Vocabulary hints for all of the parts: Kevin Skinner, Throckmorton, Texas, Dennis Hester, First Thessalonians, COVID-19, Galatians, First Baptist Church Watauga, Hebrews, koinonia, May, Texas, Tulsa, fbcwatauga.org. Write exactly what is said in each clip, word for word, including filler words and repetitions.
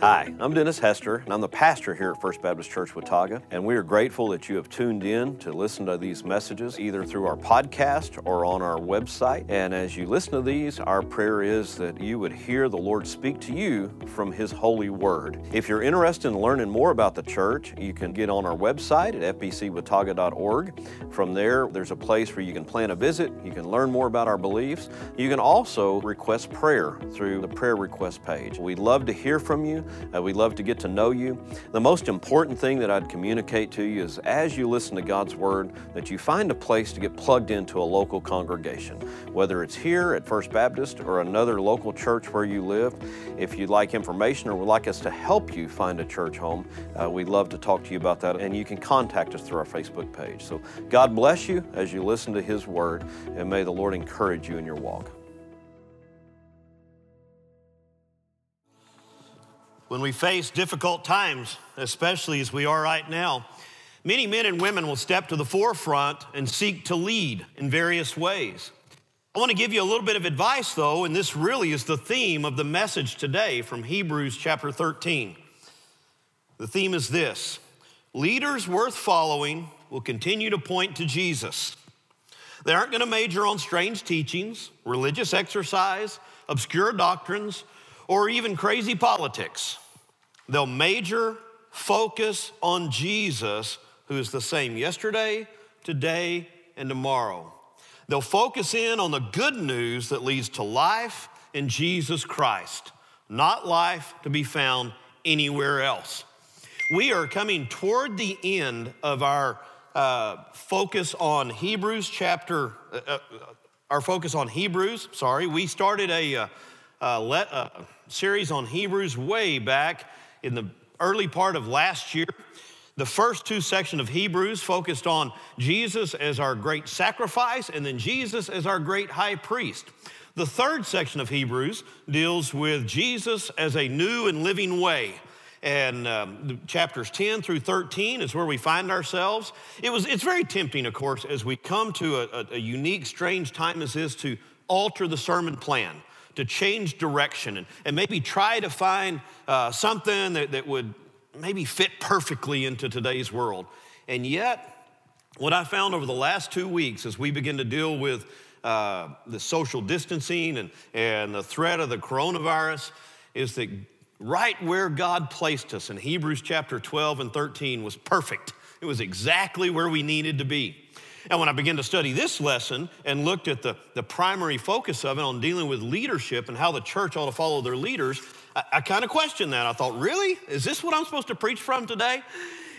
Hi, I'm Dennis Hester, and I'm the pastor here at First Baptist Church Watauga, and we are grateful that you have tuned in to listen to these messages either through our podcast or on our website. And as you listen to these, our prayer is that you would hear the Lord speak to you from His holy word. If you're interested in learning more about the church, you can get on our website at f b c watauga dot org. From there, there's a place where you can plan a visit, you can learn more about our beliefs. You can also request prayer through the prayer request page. We'd love to hear from you. Uh, we'd love to get to know you. The most important thing that I'd communicate to you is as you listen to God's Word, that you find a place to get plugged into a local congregation, whether it's here at First Baptist or another local church where you live. If you'd like information or would like us to help you find a church home, uh, we'd love to talk to you about that, and you can contact us through our Facebook page. So God bless you as you listen to His Word, and may the Lord encourage you in your walk. When we face difficult times, especially as we are right now, many men and women will step to the forefront and seek to lead in various ways. I want to give you a little bit of advice, though, and this really is the theme of the message today from Hebrews chapter thirteen. The theme is this: leaders worth following will continue to point to Jesus. They aren't going to major on strange teachings, religious exercise, obscure doctrines, or even crazy politics. They'll major focus on Jesus, who is the same yesterday, today, and tomorrow. They'll focus in on the good news that leads to life in Jesus Christ, not life to be found anywhere else. We are coming toward the end of our uh, focus on Hebrews chapter, uh, uh, our focus on Hebrews, sorry. We started a, uh, uh, let, uh, series on Hebrews way back in the early part of last year. The first two sections of Hebrews focused on Jesus as our great sacrifice and then Jesus as our great high priest. The third section of Hebrews deals with Jesus as a new and living way. And um, chapters ten through thirteen is where we find ourselves. It was, it's very tempting, of course, as we come to a, a unique, strange time as this to alter the sermon plan, to change direction, and, and maybe try to find uh, something that, that would maybe fit perfectly into today's world. And yet, what I found over the last two weeks as we begin to deal with uh, the social distancing and, and the threat of the coronavirus is that right where God placed us in Hebrews chapter twelve and thirteen was perfect. It was exactly where we needed to be. And when I began to study this lesson and looked at the, the primary focus of it on dealing with leadership and how the church ought to follow their leaders, I, I kind of questioned that. I thought, really? Is this what I'm supposed to preach from today?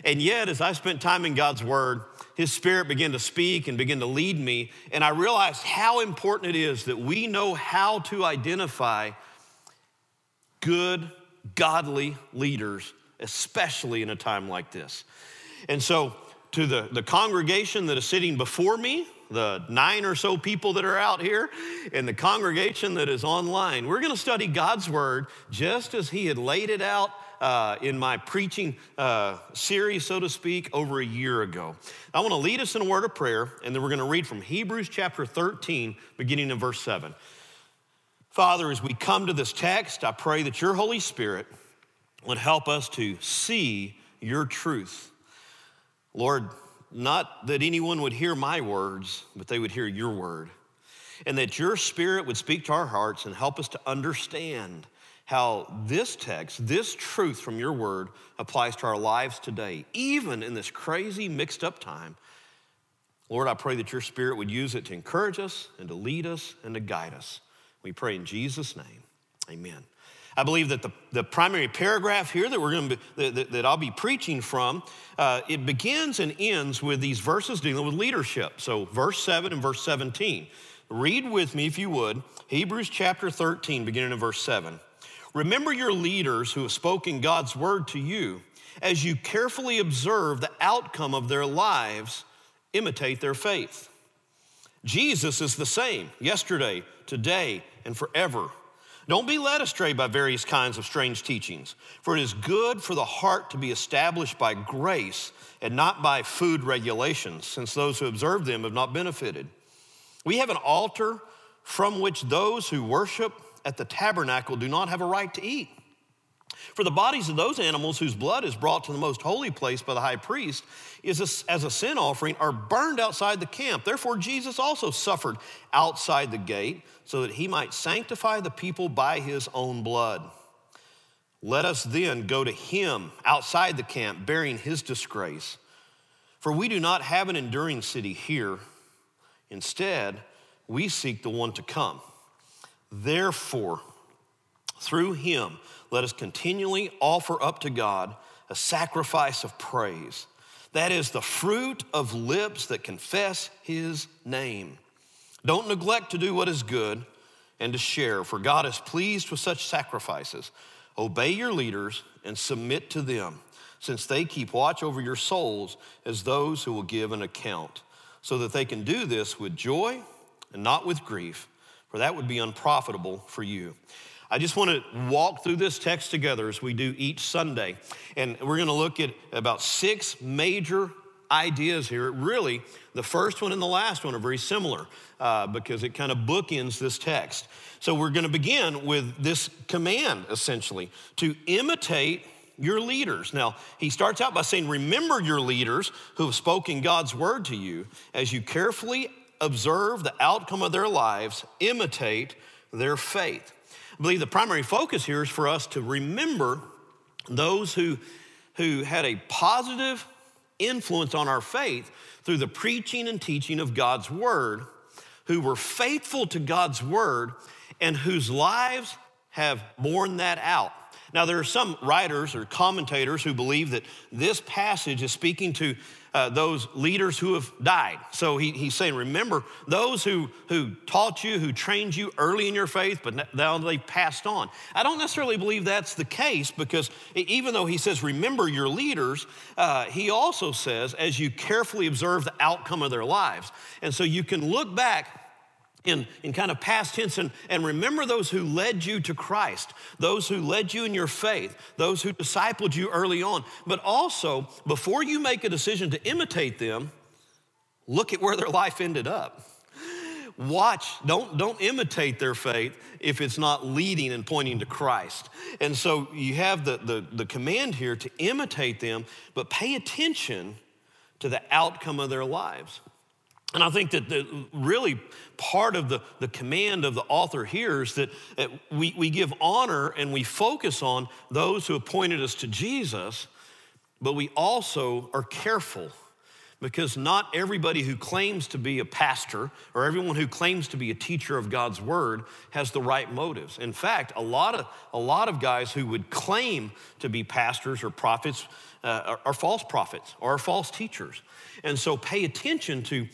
And yet, as I spent time in God's Word, His Spirit began to speak and began to lead me, and I realized how important it is that we know how to identify good, godly leaders, especially in a time like this. And so, to the, the congregation that is sitting before me, the nine or so people that are out here, and the congregation that is online, we're going to study God's Word just as He had laid it out uh, in my preaching uh, series, so to speak, over a year ago. I want to lead us in a word of prayer, and then we're going to read from Hebrews chapter thirteen, beginning in verse seven. Father, as we come to this text, I pray that Your Holy Spirit would help us to see Your truth. Lord, not that anyone would hear my words, but they would hear Your word, and that Your Spirit would speak to our hearts and help us to understand how this text, this truth from Your word applies to our lives today, even in this crazy mixed up time. Lord, I pray that Your Spirit would use it to encourage us and to lead us and to guide us. We pray in Jesus' name, amen. I believe that the, the primary paragraph here that we're going to be, that, that I'll be preaching from, uh, it begins and ends with these verses dealing with leadership. So verse seven and verse seventeen. Read with me, if you would, Hebrews chapter thirteen, beginning in verse seven. Remember your leaders who have spoken God's word to you. As you carefully observe the outcome of their lives, imitate their faith. Jesus is the same yesterday, today, and forever. Don't be led astray by various kinds of strange teachings, for it is good for the heart to be established by grace and not by food regulations, since those who observe them have not benefited. We have an altar from which those who worship at the tabernacle do not have a right to eat. For the bodies of those animals whose blood is brought to the most holy place by the high priest is a, as a sin offering are burned outside the camp. Therefore, Jesus also suffered outside the gate so that he might sanctify the people by his own blood. Let us then go to him outside the camp, bearing his disgrace. For we do not have an enduring city here. Instead, we seek the one to come. Therefore, through him, let us continually offer up to God a sacrifice of praise. That is the fruit of lips that confess his name. Don't neglect to do what is good and to share, for God is pleased with such sacrifices. Obey your leaders and submit to them, since they keep watch over your souls as those who will give an account, so that they can do this with joy and not with grief, for that would be unprofitable for you. I just want to walk through this text together as we do each Sunday, and we're going to look at about six major ideas here. Really, the first one and the last one are very similar uh, because it kind of bookends this text. So we're going to begin with this command, essentially, to imitate your leaders. Now, he starts out by saying, remember your leaders who have spoken God's word to you. As you carefully observe the outcome of their lives, imitate their faith. I believe the primary focus here is for us to remember those who, who had a positive influence on our faith through the preaching and teaching of God's word, who were faithful to God's word, and whose lives have borne that out. Now, there are some writers or commentators who believe that this passage is speaking to uh, those leaders who have died. So he, he's saying, remember those who, who taught you, who trained you early in your faith, but now they've passed on. I don't necessarily believe that's the case, because even though he says, remember your leaders, uh, he also says, as you carefully observe the outcome of their lives. And so you can look back In, in kind of past tense, and, and remember those who led you to Christ, those who led you in your faith, those who discipled you early on. But also, before you make a decision to imitate them, look at where their life ended up. Watch, don't, don't imitate their faith if it's not leading and pointing to Christ. And so you have the, the, the command here to imitate them, but pay attention to the outcome of their lives. And I think that the, really part of the, the command of the author here is that we, we give honor and we focus on those who appointed us to Jesus, but we also are careful, because not everybody who claims to be a pastor or everyone who claims to be a teacher of God's word has the right motives. In fact, a lot of, a lot of guys who would claim to be pastors or prophets uh, are, are false prophets or are false teachers. And so pay attention to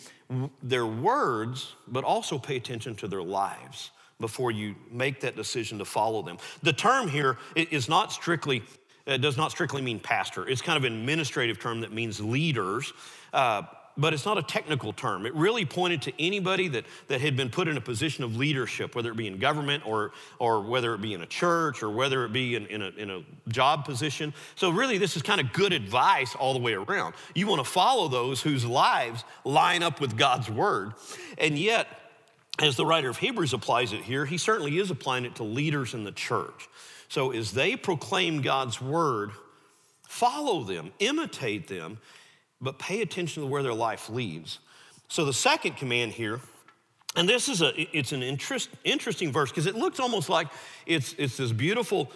their words, but also pay attention to their lives before you make that decision to follow them. The term here is not strictly, it does not strictly mean pastor. It's kind of an administrative term that means leaders, uh, but it's not a technical term. It really pointed to anybody that, that had been put in a position of leadership, whether it be in government or, or whether it be in a church or whether it be in, in, a, in a job position. So really, this is kind of good advice all the way around. You want to follow those whose lives line up with God's word. And yet, as the writer of Hebrews applies it here, he certainly is applying it to leaders in the church. So as they proclaim God's word, follow them, imitate them, but pay attention to where their life leads. So the second command here, and this is a it's an interest, interesting verse, because it looks almost like it's it's this beautiful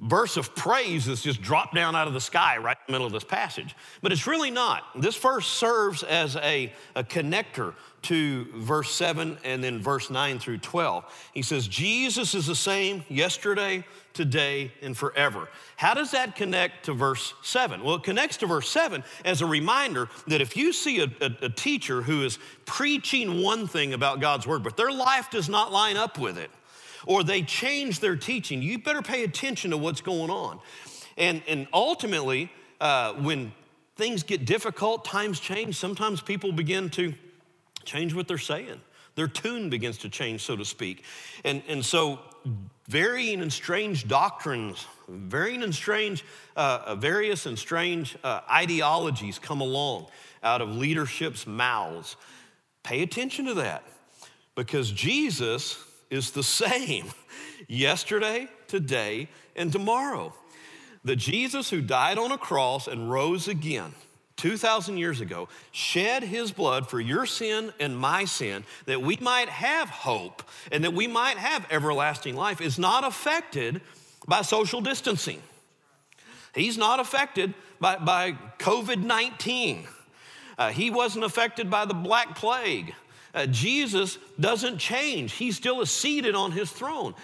verse of praise that's just dropped down out of the sky right in the middle of this passage. But it's really not. This verse serves as a, a connector to verse seven and then verse nine through twelve. He says, Jesus is the same yesterday, today, and forever. How does that connect to verse seven? Well, it connects to verse seven as a reminder that if you see a, a, a teacher who is preaching one thing about God's word, but their life does not line up with it, or they change their teaching, you better pay attention to what's going on. And, and ultimately, uh, when things get difficult, times change, sometimes people begin to change what they're saying. Their tune begins to change, so to speak. And, and so varying and strange doctrines, varying and strange, uh, various and strange uh, ideologies come along out of leadership's mouths. Pay attention to that, because Jesus is the same yesterday, today, and tomorrow. The Jesus who died on a cross and rose again two thousand years ago shed his blood for your sin and my sin, that we might have hope and that we might have everlasting life, is not affected by social distancing. He's not affected by, by covid nineteen. Uh, he wasn't affected by the Black Plague. Uh, Jesus doesn't change. He still is seated on his throne.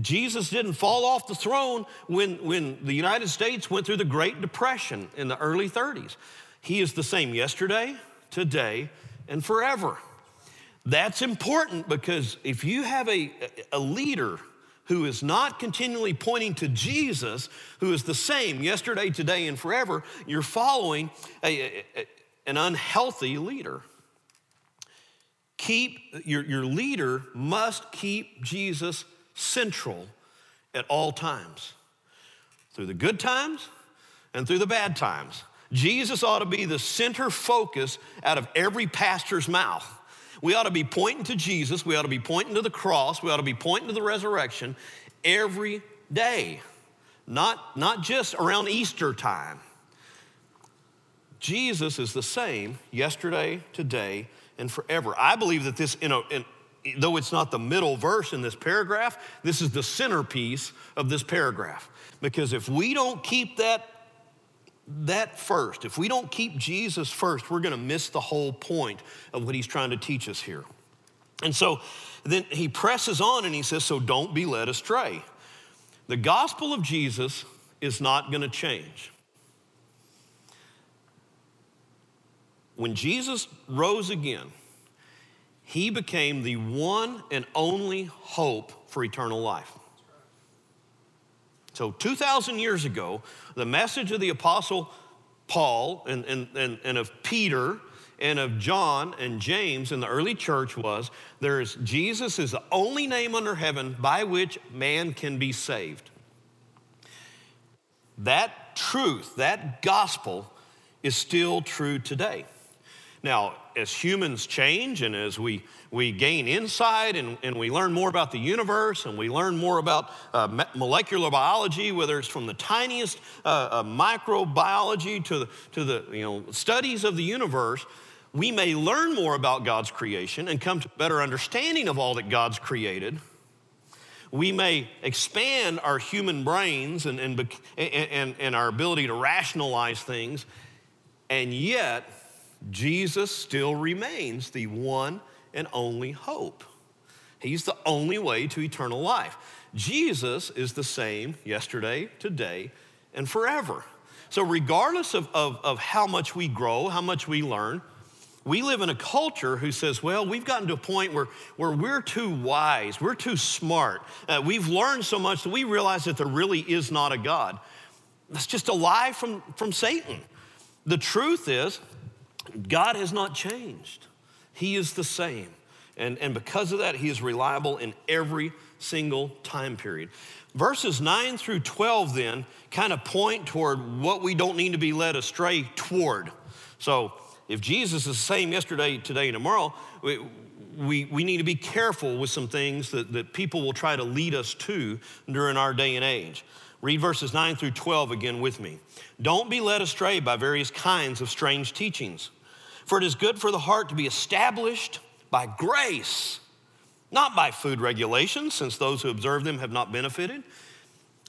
Jesus didn't fall off the throne when, when the United States went through the Great Depression in the early thirties. He is the same yesterday, today, and forever. That's important, because if you have a, a leader who is not continually pointing to Jesus, who is the same yesterday, today, and forever, you're following a, a, an unhealthy leader. Keep, your, your leader must keep Jesus central at all times, through the good times and through the bad times. Jesus ought to be the center focus out of every pastor's mouth. We ought to be pointing to Jesus. We ought to be pointing to the cross. We ought to be pointing to the resurrection every day, not, not just around Easter time. Jesus is the same yesterday, today, and forever. I believe that this, you know, in, though it's not the middle verse in this paragraph, this is the centerpiece of this paragraph. Because if we don't keep that, that first, if we don't keep Jesus first, we're gonna miss the whole point of what he's trying to teach us here. And so then he presses on and he says, so don't be led astray. The gospel of Jesus is not gonna change. When Jesus rose again, he became the one and only hope for eternal life. So two thousand years ago, the message of the Apostle Paul and, and, and, and of Peter and of John and James in the early church was, there is, Jesus is the only name under heaven by which man can be saved. That truth, that gospel, is still true today. Now, as humans change and as we, we gain insight and, and we learn more about the universe and we learn more about uh, molecular biology, whether it's from the tiniest uh, uh, microbiology to the, to the you know studies of the universe, we may learn more about God's creation and come to a better understanding of all that God's created. We may expand our human brains and, and, and, and our ability to rationalize things, and yet Jesus still remains the one and only hope. He's the only way to eternal life. Jesus is the same yesterday, today, and forever. So regardless of, of, of how much we grow, how much we learn, we live in a culture who says, well, we've gotten to a point where, where we're too wise, we're too smart. Uh, we've learned so much that we realize that there really is not a God. That's just a lie from, from Satan. The truth is, God has not changed. He is the same. And, and because of that, he is reliable in every single time period. Verses nine through twelve then kind of point toward what we don't need to be led astray toward. So if Jesus is the same yesterday, today, and tomorrow, we, we, we need to be careful with some things that, that people will try to lead us to during our day and age. Read verses nine through twelve again with me. Don't be led astray by various kinds of strange teachings, for it is good for the heart to be established by grace, not by food regulations, since those who observe them have not benefited.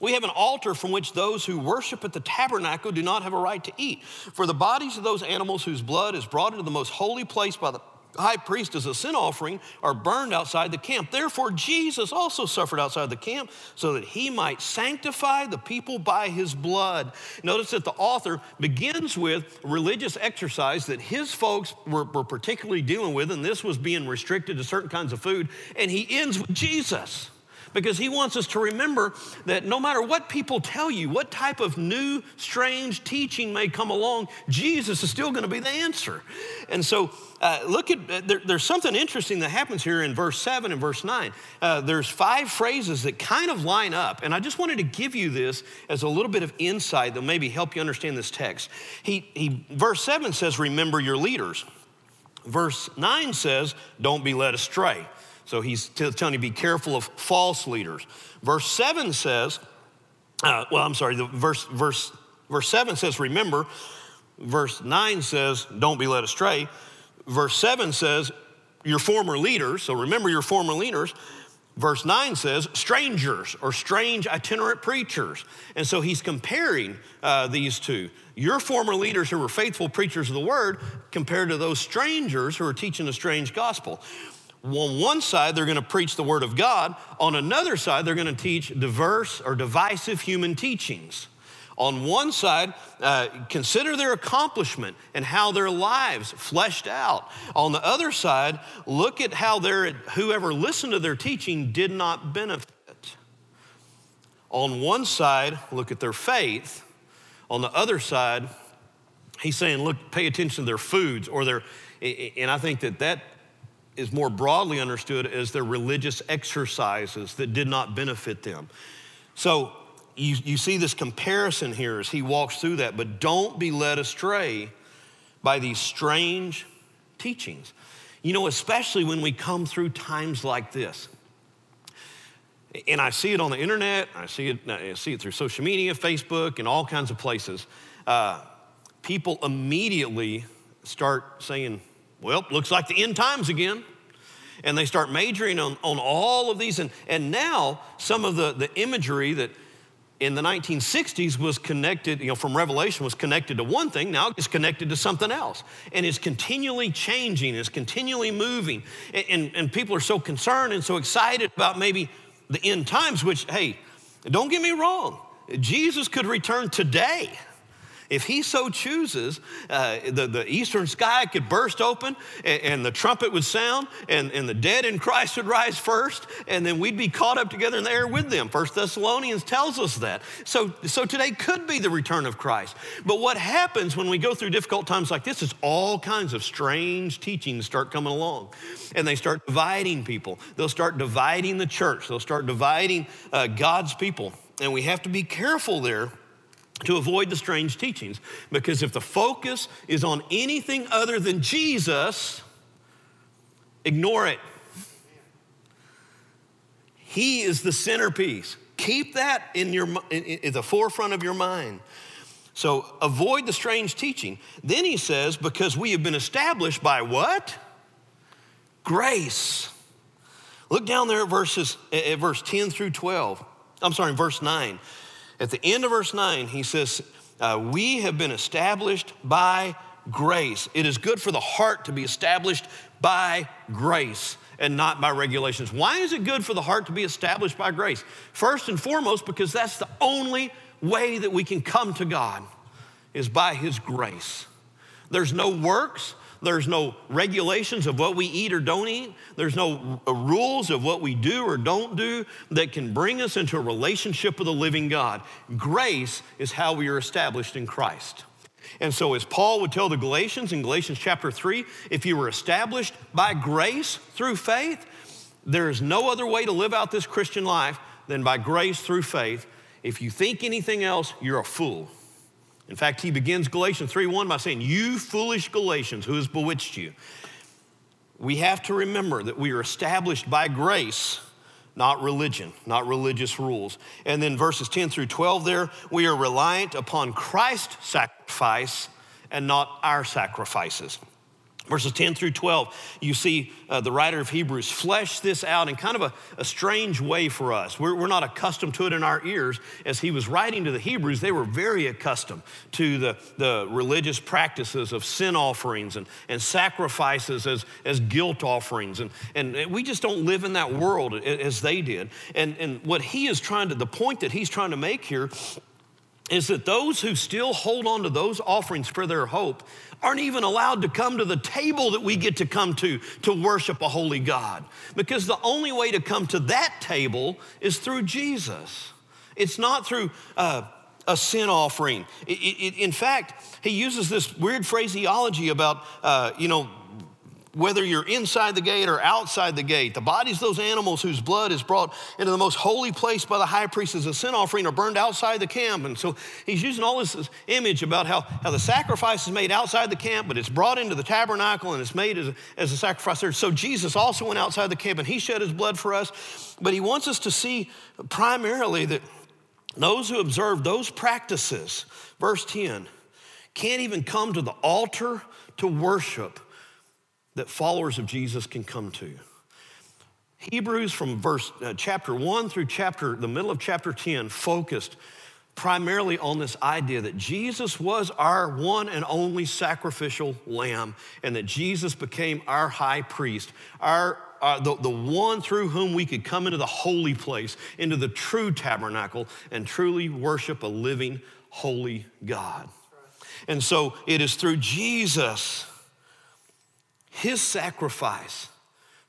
We have an altar from which those who worship at the tabernacle do not have a right to eat, for the bodies of those animals whose blood is brought into the most holy place by the high priest as a sin offering are burned outside the camp. Therefore, Jesus also suffered outside the camp so that he might sanctify the people by his blood. Notice that the author begins with religious exercise that his folks were, were particularly dealing with, and this was being restricted to certain kinds of food, and he ends with Jesus, because he wants us to remember that no matter what people tell you, what type of new, strange teaching may come along, Jesus is still gonna be the answer. And so uh, look at, there, there's something interesting that happens here in verse seven and verse nine. Uh, there's five phrases that kind of line up, and I just wanted to give you this as a little bit of insight that'll maybe help you understand this text. He, he verse seven says, remember your leaders. Verse nine says, don't be led astray. So he's telling you, be careful of false leaders. Verse seven says, Uh, well, I'm sorry, the verse, verse, verse seven says, remember. Verse nine says, don't be led astray. Verse seven says, your former leaders. So remember your former leaders. Verse nine says, strangers or strange itinerant preachers. And so he's comparing uh, these two. Your former leaders who were faithful preachers of the word compared to those strangers who are teaching a strange gospel. On one side, they're going to preach the word of God. On another side, they're going to teach diverse or divisive human teachings. On one side, uh, consider their accomplishment and how their lives fleshed out. On the other side, look at how their whoever listened to their teaching did not benefit. On one side, look at their faith. On the other side, he's saying, look, pay attention to their foods or their, and I think that that is more broadly understood as their religious exercises that did not benefit them. So, You, you see this comparison here as he walks through that, but don't be led astray by these strange teachings. You know, especially when we come through times like this. And I see it on the internet, I see it, I see it through social media, Facebook, and all kinds of places. Uh, people immediately start saying, well, looks like the end times again. And they start majoring on, on all of these. And, and now some of the, the imagery that in the nineteen sixties was connected, you know, from Revelation was connected to one thing, now it's connected to something else. And it's continually changing, it's continually moving. And, and, and people are so concerned and so excited about maybe the end times, which, hey, don't get me wrong, Jesus could return today. If he so chooses, uh, the, the eastern sky could burst open and, and the trumpet would sound and, and the dead in Christ would rise first, and then we'd be caught up together in the air with them. First Thessalonians tells us that. So, so today could be the return of Christ. But what happens when we go through difficult times like this is all kinds of strange teachings start coming along, and they start dividing people. They'll start dividing the church. They'll start dividing uh, God's people. And we have to be careful there to avoid the strange teachings, because if the focus is on anything other than Jesus, ignore it. He is the centerpiece. Keep that in your in, in the forefront of your mind. So avoid the strange teaching. Then he says, because we have been established by what? Grace. Look down there at verses at verse ten through twelve. I'm sorry, verse nine. At the end of verse nine, he says, uh, we have been established by grace. It is good for the heart to be established by grace and not by regulations. Why is it good for the heart to be established by grace? First and foremost, because that's the only way that we can come to God is by his grace. There's no works. There's no regulations of what we eat or don't eat. There's no rules of what we do or don't do that can bring us into a relationship with the living God. Grace is how we are established in Christ. And so as Paul would tell the Galatians in Galatians chapter three, if you were established by grace through faith, there is no other way to live out this Christian life than by grace through faith. If you think anything else, you're a fool. In fact, he begins Galatians three one by saying, you foolish Galatians, who has bewitched you? We have to remember that we are established by grace, not religion, not religious rules. And then verses ten through twelve there, we are reliant upon Christ's sacrifice and not our sacrifices. Verses ten through twelve, you see uh, the writer of Hebrews flesh this out in kind of a, a strange way for us. We're, we're not accustomed to it in our ears. As he was writing to the Hebrews, they were very accustomed to the, the religious practices of sin offerings and, and sacrifices as, as guilt offerings. And, and we just don't live in that world as they did. And, and what he is trying to, the point that he's trying to make here is that those who still hold on to those offerings for their hope aren't even allowed to come to the table that we get to come to to worship a holy God. Because the only way to come to that table is through Jesus. It's not through uh, a sin offering. It, it, in fact, he uses this weird phraseology about, uh, you know, whether you're inside the gate or outside the gate, the bodies of those animals whose blood is brought into the most holy place by the high priest as a sin offering are burned outside the camp. And so he's using all this image about how, how the sacrifice is made outside the camp, but it's brought into the tabernacle and it's made as a, as a sacrifice there. So Jesus also went outside the camp and he shed his blood for us. But he wants us to see primarily that Those who observe those practices, verse ten, can't even come to the altar to worship that followers of Jesus can come to. Hebrews from verse uh, chapter one through chapter, the middle of chapter ten, focused primarily on this idea that Jesus was our one and only sacrificial lamb, and that Jesus became our high priest, our Uh, the, the one through whom we could come into the holy place, into the true tabernacle, and truly worship a living, holy God. And so it is through Jesus, his sacrifice,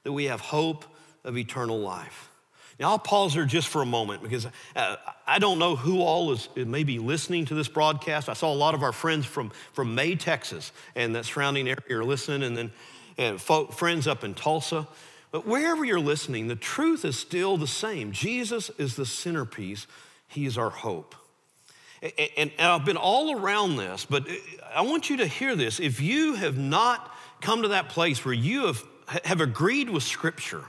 that we have hope of eternal life. Now, I'll pause there just for a moment because uh, I don't know who all is maybe listening to this broadcast. I saw a lot of our friends from, from May, Texas, and that surrounding area are listening, and then and folk, friends up in Tulsa. But wherever you're listening, the truth is still the same. Jesus is the centerpiece. He is our hope. And, and, and I've been all around this, but I want you to hear this. If you have not come to that place where you have, have agreed with Scripture,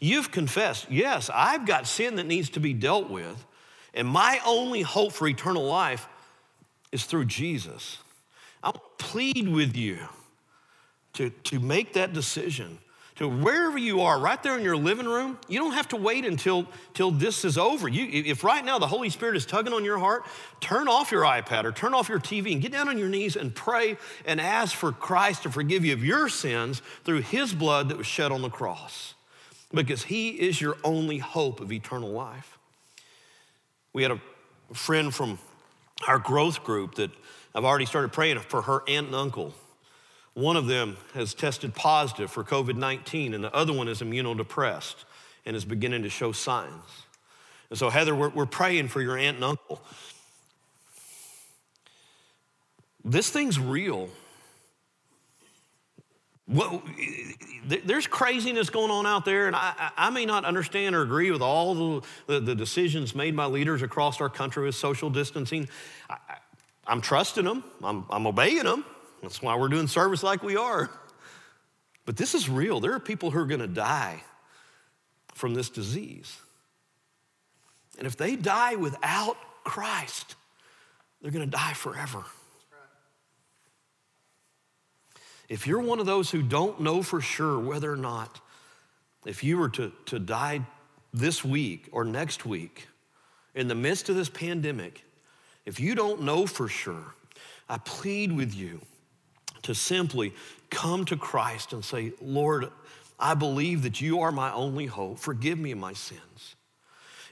you've confessed, yes, I've got sin that needs to be dealt with, and my only hope for eternal life is through Jesus. I plead with you to, to make that decision. To wherever you are, right there in your living room, you don't have to wait until, till this is over. You, if right now the Holy Spirit is tugging on your heart, turn off your iPad or turn off your T V and get down on your knees and pray and ask for Christ to forgive you of your sins through his blood that was shed on the cross, because he is your only hope of eternal life. We had a friend from our growth group that I've already started praying for, her aunt and uncle. One of them has tested positive for covid nineteen, and the other one is immunodepressed and is beginning to show signs. And so, Heather, we're, we're praying for your aunt and uncle. This thing's real. What, there's craziness going on out there, and I, I may not understand or agree with all the, the decisions made by leaders across our country with social distancing. I, I'm trusting them. I'm, I'm obeying them. That's why we're doing service like we are. But this is real. There are people who are going to die from this disease. And if they die without Christ, they're going to die forever. If you're one of those who don't know for sure whether or not, if you were to, to die this week or next week in the midst of this pandemic, if you don't know for sure, I plead with you to simply come to Christ and say, Lord, I believe that you are my only hope. Forgive me of my sins.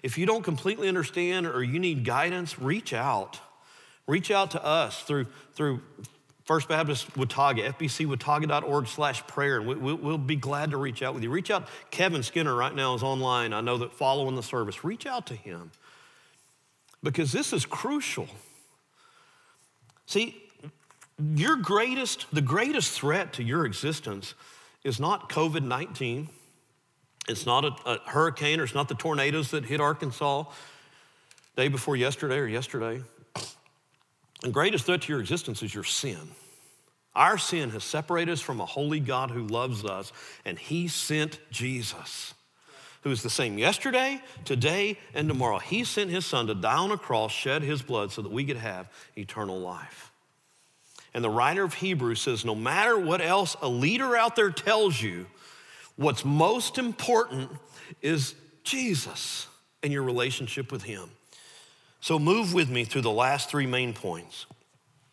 If you don't completely understand or you need guidance, reach out. Reach out to us through through First Baptist Watauga, f b c watauga dot org slash prayer, and we, we, we'll be glad to reach out with you. Reach out. Kevin Skinner right now is online. I know that following the service. Reach out to him, because this is crucial. See, Your greatest, the greatest threat to your existence is not covid nineteen. It's not a, a hurricane, or it's not the tornadoes that hit Arkansas day before yesterday or yesterday. The greatest threat to your existence is your sin. Our sin has separated us from a holy God who loves us, and he sent Jesus, who is the same yesterday, today, and tomorrow. He sent his son to die on a cross, shed his blood so that we could have eternal life. And the writer of Hebrews says, no matter what else a leader out there tells you, what's most important is Jesus and your relationship with him. So move with me through the last three main points.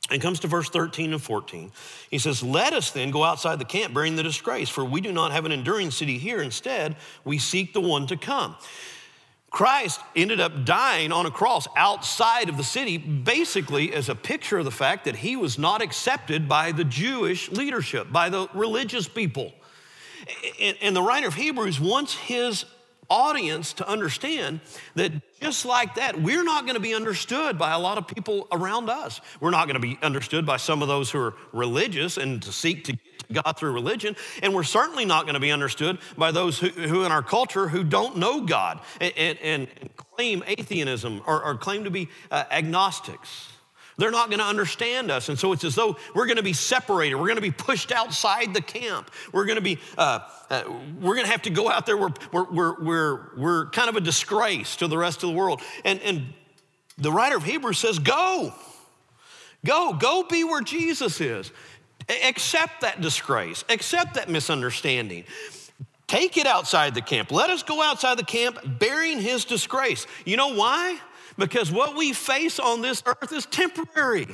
And it comes to verse thirteen and fourteen. He says, let us then go outside the camp bearing the disgrace, for we do not have an enduring city here. Instead, we seek the one to come. Christ ended up dying on a cross outside of the city, basically as a picture of the fact that he was not accepted by the Jewish leadership, by the religious people. And the writer of Hebrews wants his audience to understand that just like that, we're not going to be understood by a lot of people around us. We're not going to be understood by some of those who are religious and to seek to get to God through religion. And we're certainly not going to be understood by those who, who in our culture who don't know God and, and, and claim atheism or, or claim to be uh, agnostics. They're not going to understand us. And so it's as though we're going to be separated. We're going to be pushed outside the camp. We're going to be, uh, uh, we're going to have to go out there. We're, we're, we're, we're, we're kind of a disgrace to the rest of the world. And, and the writer of Hebrews says, go. Go, go be where Jesus is. Accept that disgrace. Accept that misunderstanding. Take it outside the camp. Let us go outside the camp bearing his disgrace. You know why? Because what we face on this earth is temporary.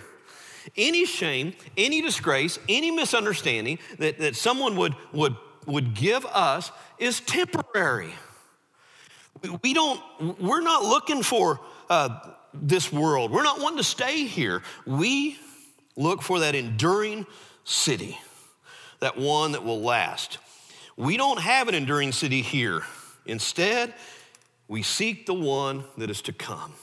Any shame, any disgrace, any misunderstanding that, that someone would, would, would give us is temporary. We don't, we're not looking for uh, this world. We're not wanting to stay here. We look for that enduring city, that one that will last. We don't have an enduring city here. Instead, we seek the one that is to come.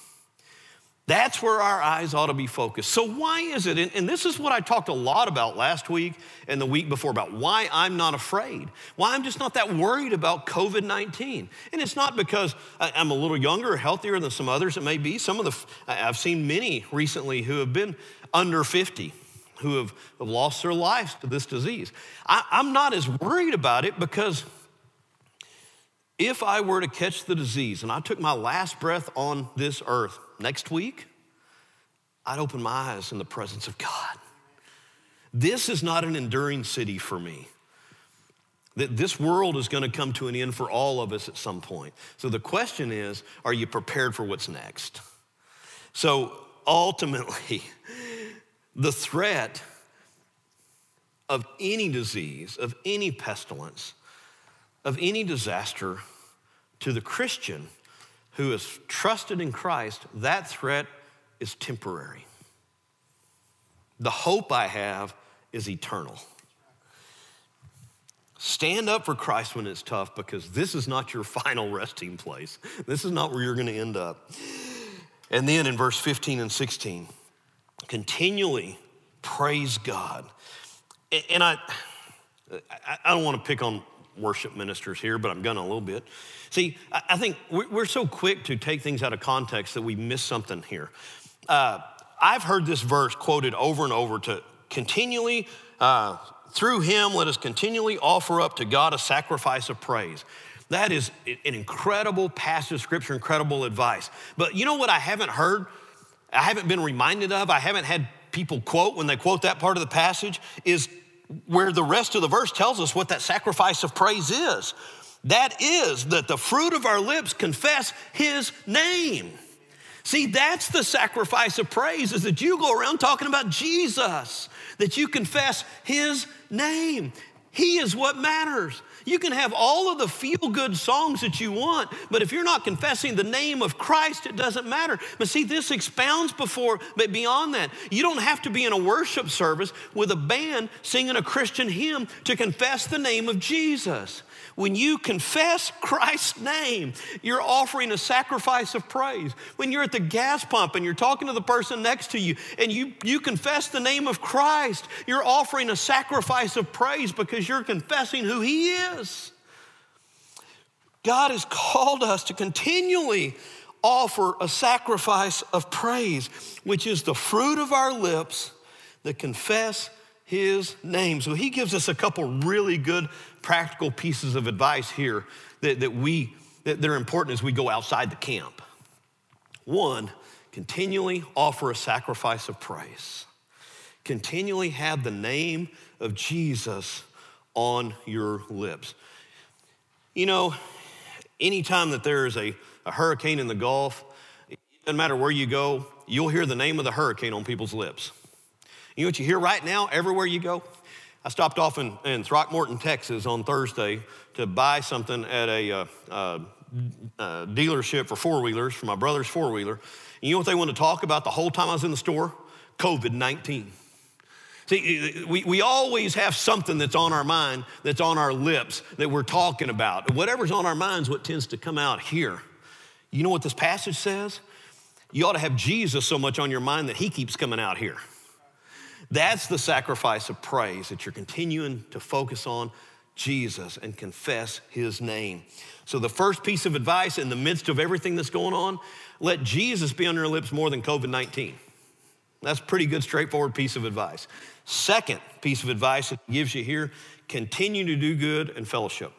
That's where our eyes ought to be focused. So why is it, and, and this is what I talked a lot about last week and the week before about why I'm not afraid, why I'm just not that worried about covid nineteen. And it's not because I, I'm a little younger or healthier than some others it may be. Some of the, I've seen many recently who have been under fifty, who have, have lost their lives to this disease. I, I'm not as worried about it because if I were to catch the disease and I took my last breath on this earth, next week, I'd open my eyes in the presence of God. This is not an enduring city for me. That this world is going to come to an end for all of us at some point. So the question is, are you prepared for what's next? So ultimately, the threat of any disease, of any pestilence, of any disaster to the Christian who has trusted in Christ, that threat is temporary. The hope I have is eternal. Stand up for Christ when it's tough, because this is not your final resting place. This is not where you're going to end up. And then in verse fifteen and sixteen, continually praise God. And I, I don't want to pick on worship ministers here, but I'm gonna a little bit. See, I think we're so quick to take things out of context that we miss something here. Uh, I've heard this verse quoted over and over to continually, uh, through him, let us continually offer up to God a sacrifice of praise. That is an incredible passage of scripture, incredible advice. But you know what I haven't heard, I haven't been reminded of, I haven't had people quote when they quote that part of the passage is where the rest of the verse tells us what that sacrifice of praise is. That is that the fruit of our lips confess his name. See, that's the sacrifice of praise, is that you go around talking about Jesus, that you confess his name. He is what matters. You can have all of the feel-good songs that you want, but if you're not confessing the name of Christ, it doesn't matter. But see, this expounds before, but beyond that. You don't have to be in a worship service with a band singing a Christian hymn to confess the name of Jesus. When you confess Christ's name, you're offering a sacrifice of praise. When you're at the gas pump and you're talking to the person next to you and you, you confess the name of Christ, you're offering a sacrifice of praise because you're confessing who he is. God has called us to continually offer a sacrifice of praise, which is the fruit of our lips that confess his name. So he gives us a couple really good practical pieces of advice here that, that we that they're important as we go outside the camp. One, continually offer a sacrifice of praise. Continually have the name of Jesus on your lips. You know, anytime that there is a, a hurricane in the Gulf, it doesn't matter where you go, you'll hear the name of the hurricane on people's lips. You know what you hear right now everywhere you go? I stopped off in, in Throckmorton, Texas on Thursday to buy something at a uh, uh, uh, dealership for four-wheelers, for my brother's four-wheeler. And you know what they want to talk about the whole time I was in the store? covid nineteen. See, we, we always have something that's on our mind, that's on our lips, that we're talking about. Whatever's on our minds, what tends to come out here. You know what this passage says? You ought to have Jesus so much on your mind that he keeps coming out here. That's the sacrifice of praise, that you're continuing to focus on Jesus and confess his name. So the first piece of advice in the midst of everything that's going on, let Jesus be on your lips more than covid nineteen. That's a pretty good, straightforward piece of advice. Second piece of advice it gives you here, continue to do good and fellowship.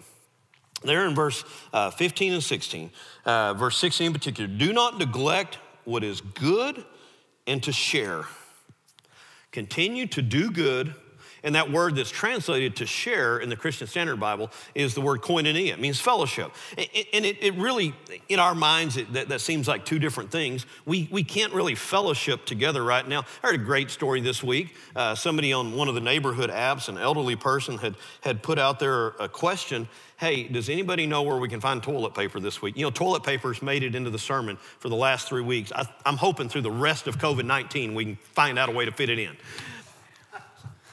There in verse uh, fifteen and sixteen, uh, verse sixteen in particular, do not neglect what is good and to share. Continue to do good. And that word that's translated to share in the Christian Standard Bible is the word koinonia. It means fellowship. And it really, in our minds, it, that, that seems like two different things. We we can't really fellowship together right now. I heard a great story this week. Uh, somebody on one of the neighborhood apps, an elderly person, had, had put out there a question. Hey, does anybody know where we can find toilet paper this week? You know, toilet paper's made it into the sermon for the last three weeks. I, I'm hoping through the rest of COVID nineteen we can find out a way to fit it in.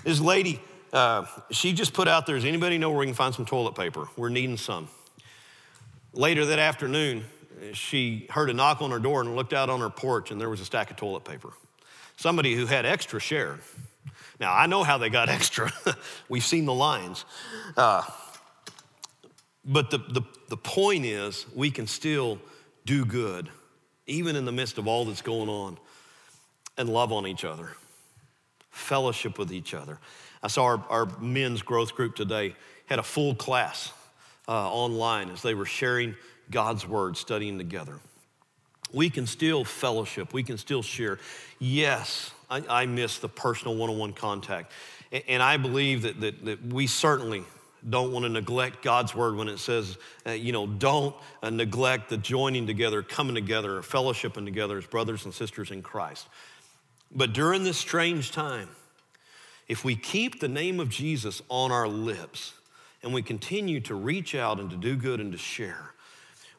This lady, uh, she just put out there, does anybody know where we can find some toilet paper? We're needing some. Later that afternoon, she heard a knock on her door and looked out on her porch, and there was a stack of toilet paper. Somebody who had extra shared. Now, I know how they got extra. We've seen the lines. Uh, but the, the, the point is, we can still do good, even in the midst of all that's going on, and love on each other. Fellowship with each other. I saw our, our men's growth group today had a full class uh, online as they were sharing God's word, studying together. We can still fellowship. We can still share. Yes, I, I miss the personal one-on-one contact. And, and I believe that, that, that we certainly don't want to neglect God's word when it says, uh, you know, don't uh, neglect the joining together, coming together, or fellowshipping together as brothers and sisters in Christ. But during this strange time, if we keep the name of Jesus on our lips and we continue to reach out and to do good and to share,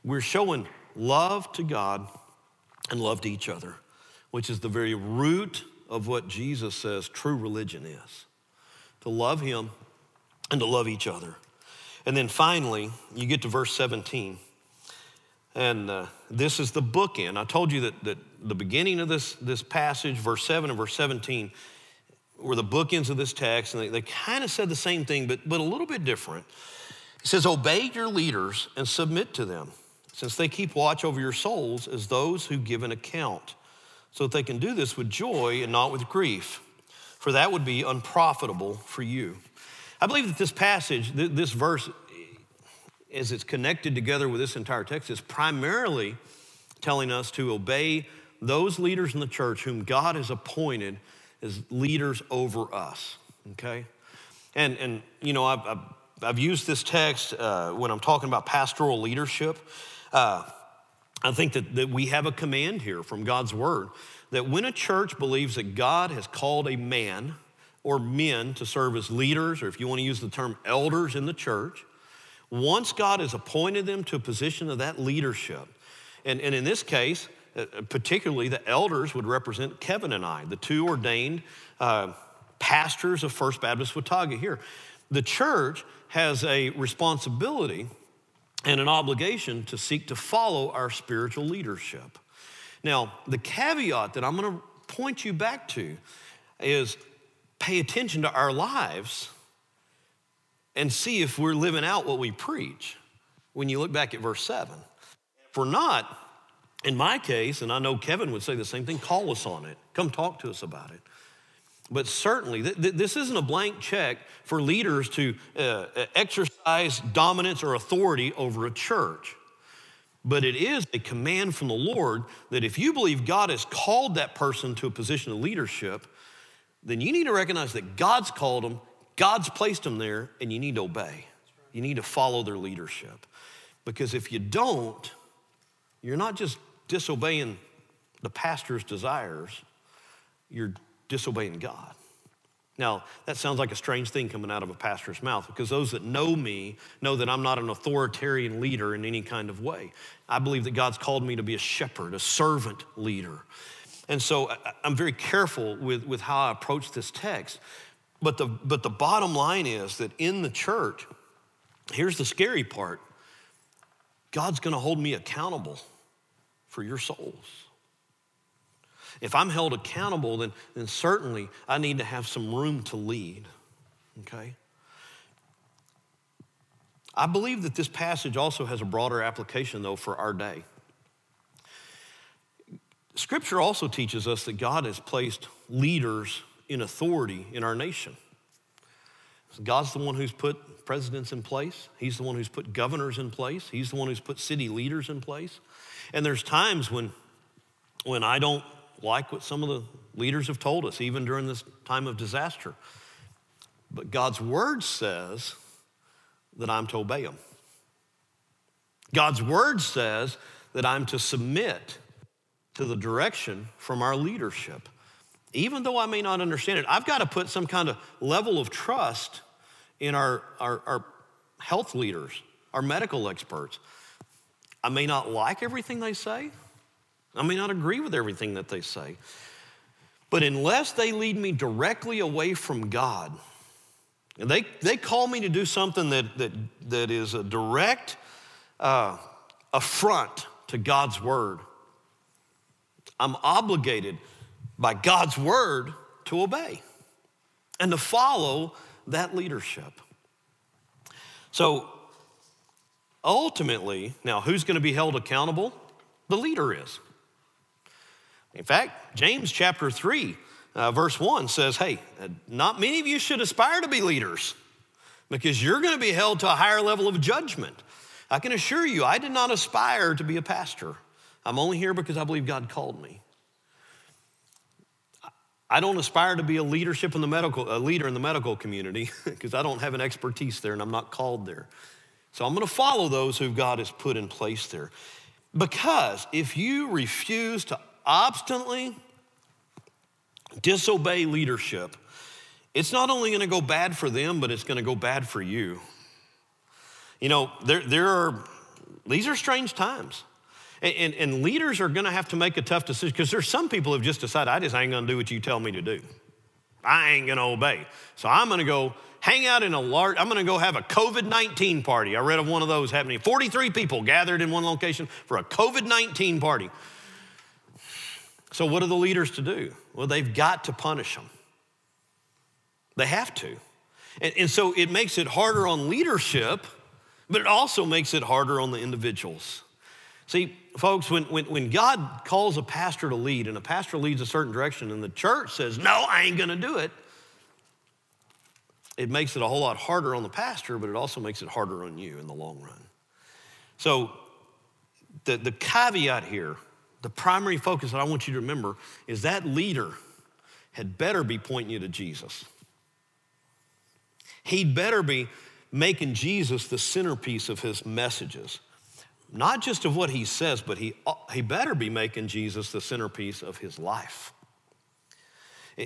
we're showing love to God and love to each other, which is the very root of what Jesus says true religion is, to love him and to love each other. And then finally, you get to verse seventeen. And uh, this is the bookend. I told you that, that the beginning of this, this passage, verse seven and verse seventeen, were the bookends of this text, and they, they kind of said the same thing, but, but a little bit different. It says, obey your leaders and submit to them, since they keep watch over your souls as those who give an account, so that they can do this with joy and not with grief, for that would be unprofitable for you. I believe that this passage, th- this verse, as it's connected together with this entire text, is primarily telling us to obey those leaders in the church whom God has appointed as leaders over us, okay? And, and you know, I've, I've, I've used this text uh, when I'm talking about pastoral leadership. Uh, I think that, that we have a command here from God's word that when a church believes that God has called a man or men to serve as leaders, or if you want to use the term elders in the church, once God has appointed them to a position of that leadership, and, and in this case, particularly the elders would represent Kevin and I, the two ordained uh, pastors of First Baptist Watauga here. The church has a responsibility and an obligation to seek to follow our spiritual leadership. Now, the caveat that I'm gonna point you back to is pay attention to our lives and see if we're living out what we preach when you look back at verse seven. If we're not, in my case, and I know Kevin would say the same thing, call us on it. Come talk to us about it. But certainly, th- th- this isn't a blank check for leaders to uh, exercise dominance or authority over a church. But it is a command from the Lord that if you believe God has called that person to a position of leadership, then you need to recognize that God's called them, God's placed them there, and you need to obey. You need to follow their leadership. Because if you don't, you're not just disobeying the pastor's desires, you're disobeying God. Now, that sounds like a strange thing coming out of a pastor's mouth, because those that know me know that I'm not an authoritarian leader in any kind of way. I believe that God's called me to be a shepherd, a servant leader. And so I'm very careful with, with how I approach this text. But the, but the bottom line is that in the church, here's the scary part. God's gonna hold me accountable for your souls. If I'm held accountable, then, then certainly I need to have some room to lead, okay? I believe that this passage also has a broader application, though, for our day. Scripture also teaches us that God has placed leaders in authority in our nation. God's the one who's put presidents in place. He's the one who's put governors in place. He's the one who's put city leaders in place. And there's times when when I don't like what some of the leaders have told us, even during this time of disaster. But God's word says that I'm to obey them. God's word says that I'm to submit to the direction from our leadership. Even though I may not understand it, I've got to put some kind of level of trust in our, our, our health leaders, our medical experts. I may not like everything they say. I may not agree with everything that they say. But unless they lead me directly away from God, and they, they call me to do something that, that, that is a direct uh, affront to God's word, I'm obligated by God's word to obey and to follow that leadership. So ultimately, now who's going to be held accountable? The leader is. In fact, James chapter three, uh, verse one says, hey, not many of you should aspire to be leaders because you're going to be held to a higher level of judgment. I can assure you, I did not aspire to be a pastor. I'm only here because I believe God called me. I don't aspire to be a leadership in the medical, a leader in the medical community because I don't have an expertise there and I'm not called there. So I'm going to follow those who God has put in place there. Because if you refuse to obstinately disobey leadership, it's not only going to go bad for them, but it's going to go bad for you. You know, there there are, these are strange times. And, and, and leaders are going to have to make a tough decision because there's some people who have just decided, I just ain't going to do what you tell me to do. I ain't going to obey. So I'm going to go hang out in a large, I'm going to go have a covid nineteen party. I read of one of those happening. forty-three people gathered in one location for a covid nineteen party. So what are the leaders to do? Well, they've got to punish them. They have to. And, and so it makes it harder on leadership, but it also makes it harder on the individuals. See, folks, when, when, when God calls a pastor to lead and a pastor leads a certain direction and the church says, no, I ain't gonna do it, it makes it a whole lot harder on the pastor, but it also makes it harder on you in the long run. So the, the caveat here, the primary focus that I want you to remember is that leader had better be pointing you to Jesus. He'd better be making Jesus the centerpiece of his messages. Not just of what he says, but he he better be making Jesus the centerpiece of his life.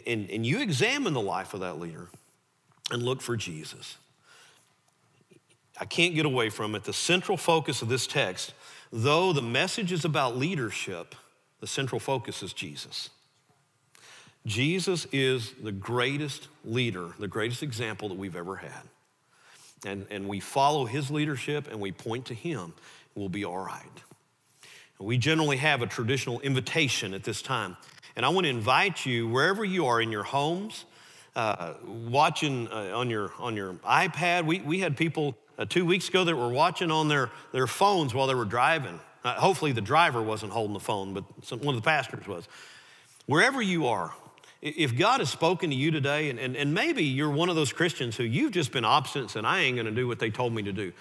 And, and you examine the life of that leader and look for Jesus. I can't get away from it. The central focus of this text, though the message is about leadership, the central focus is Jesus. Jesus is the greatest leader, the greatest example that we've ever had. And, and we follow his leadership and we point to him. We'll be all right. We generally have a traditional invitation at this time. And I want to invite you, wherever you are in your homes, uh, watching uh, on your on your iPad. We, we had people uh, two weeks ago that were watching on their, their phones while they were driving. Uh, hopefully the driver wasn't holding the phone, but some, one of the pastors was. Wherever you are, if God has spoken to you today, and, and, and maybe you're one of those Christians who you've just been obstinate and I ain't going to do what they told me to do.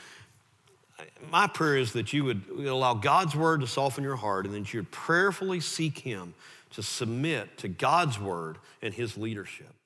My prayer is that you would allow God's word to soften your heart and that you would prayerfully seek him to submit to God's word and his leadership.